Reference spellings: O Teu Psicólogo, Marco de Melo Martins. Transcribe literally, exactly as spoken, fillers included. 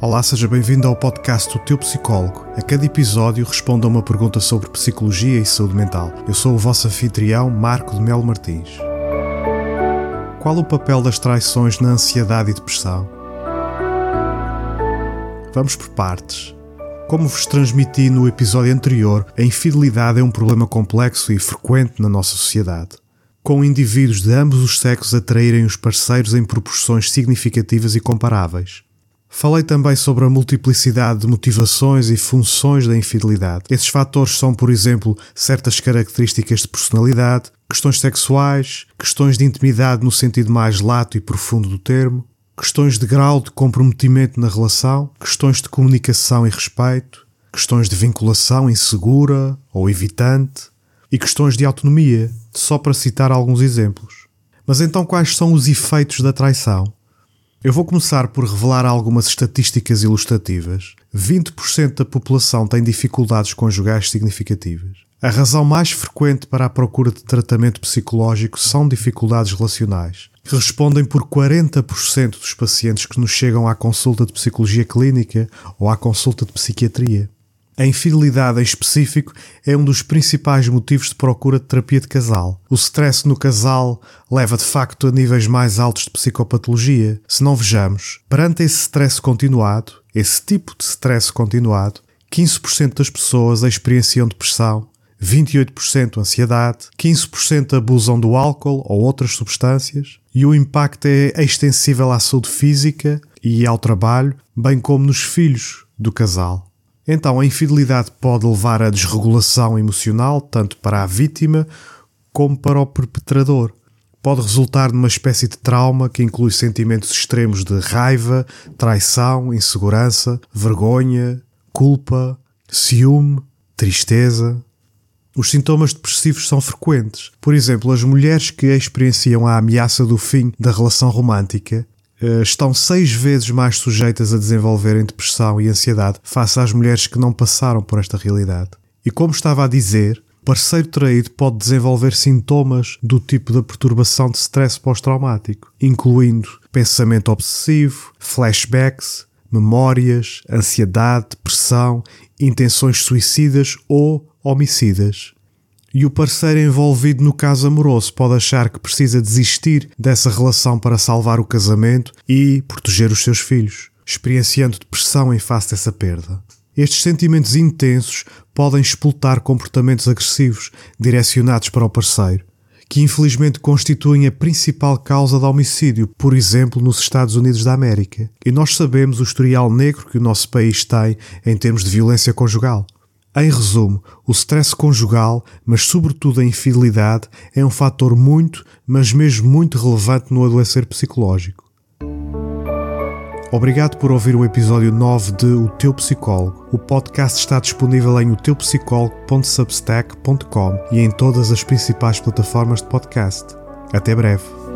Olá, seja bem-vindo ao podcast O Teu Psicólogo. A cada episódio respondo a uma pergunta sobre psicologia e saúde mental. Eu sou o vosso anfitrião, Marco de Melo Martins. Qual o papel das traições na ansiedade e depressão? Vamos por partes. Como vos transmiti no episódio anterior, a infidelidade é um problema complexo e frequente na nossa sociedade, com indivíduos de ambos os sexos atraírem os parceiros em proporções significativas e comparáveis. Falei também sobre a multiplicidade de motivações e funções da infidelidade. Esses fatores são, por exemplo, certas características de personalidade, questões sexuais, questões de intimidade no sentido mais lato e profundo do termo, questões de grau de comprometimento na relação, questões de comunicação e respeito, questões de vinculação insegura ou evitante e questões de autonomia, só para citar alguns exemplos. Mas então quais são os efeitos da traição? Eu vou começar por revelar algumas estatísticas ilustrativas. vinte por cento da população tem dificuldades conjugais significativas. A razão mais frequente para a procura de tratamento psicológico são dificuldades relacionais, que respondem por quarenta por cento dos pacientes que nos chegam à consulta de psicologia clínica ou à consulta de psiquiatria. A infidelidade em específico é um dos principais motivos de procura de terapia de casal. O stress no casal leva de facto a níveis mais altos de psicopatologia. Se não vejamos, perante esse stress continuado, esse tipo de stress continuado, quinze por cento das pessoas experienciam depressão, vinte e oito por cento ansiedade, quinze por cento abusam do álcool ou outras substâncias e o impacto é extensível à saúde física e ao trabalho, bem como nos filhos do casal. Então, a infidelidade pode levar à desregulação emocional, tanto para a vítima como para o perpetrador. Pode resultar numa espécie de trauma que inclui sentimentos extremos de raiva, traição, insegurança, vergonha, culpa, ciúme, tristeza. Os sintomas depressivos são frequentes. Por exemplo, as mulheres que experienciam a ameaça do fim da relação romântica estão seis vezes mais sujeitas a desenvolverem depressão e ansiedade face às mulheres que não passaram por esta realidade. E como estava a dizer, o parceiro traído pode desenvolver sintomas do tipo da perturbação de stress pós-traumático, incluindo pensamento obsessivo, flashbacks, memórias, ansiedade, depressão, intenções suicidas ou homicidas. E o parceiro envolvido no caso amoroso pode achar que precisa desistir dessa relação para salvar o casamento e proteger os seus filhos, experienciando depressão em face dessa perda. Estes sentimentos intensos podem explotar comportamentos agressivos direcionados para o parceiro, que infelizmente constituem a principal causa de homicídio, por exemplo, nos Estados Unidos da América. E nós sabemos o historial negro que o nosso país tem em termos de violência conjugal. Em resumo, o stress conjugal, mas sobretudo a infidelidade, é um fator muito, mas mesmo muito relevante no adoecer psicológico. Obrigado por ouvir o episódio nove de O Teu Psicólogo. O podcast está disponível em o teu psicólogo ponto substack ponto com e em todas as principais plataformas de podcast. Até breve.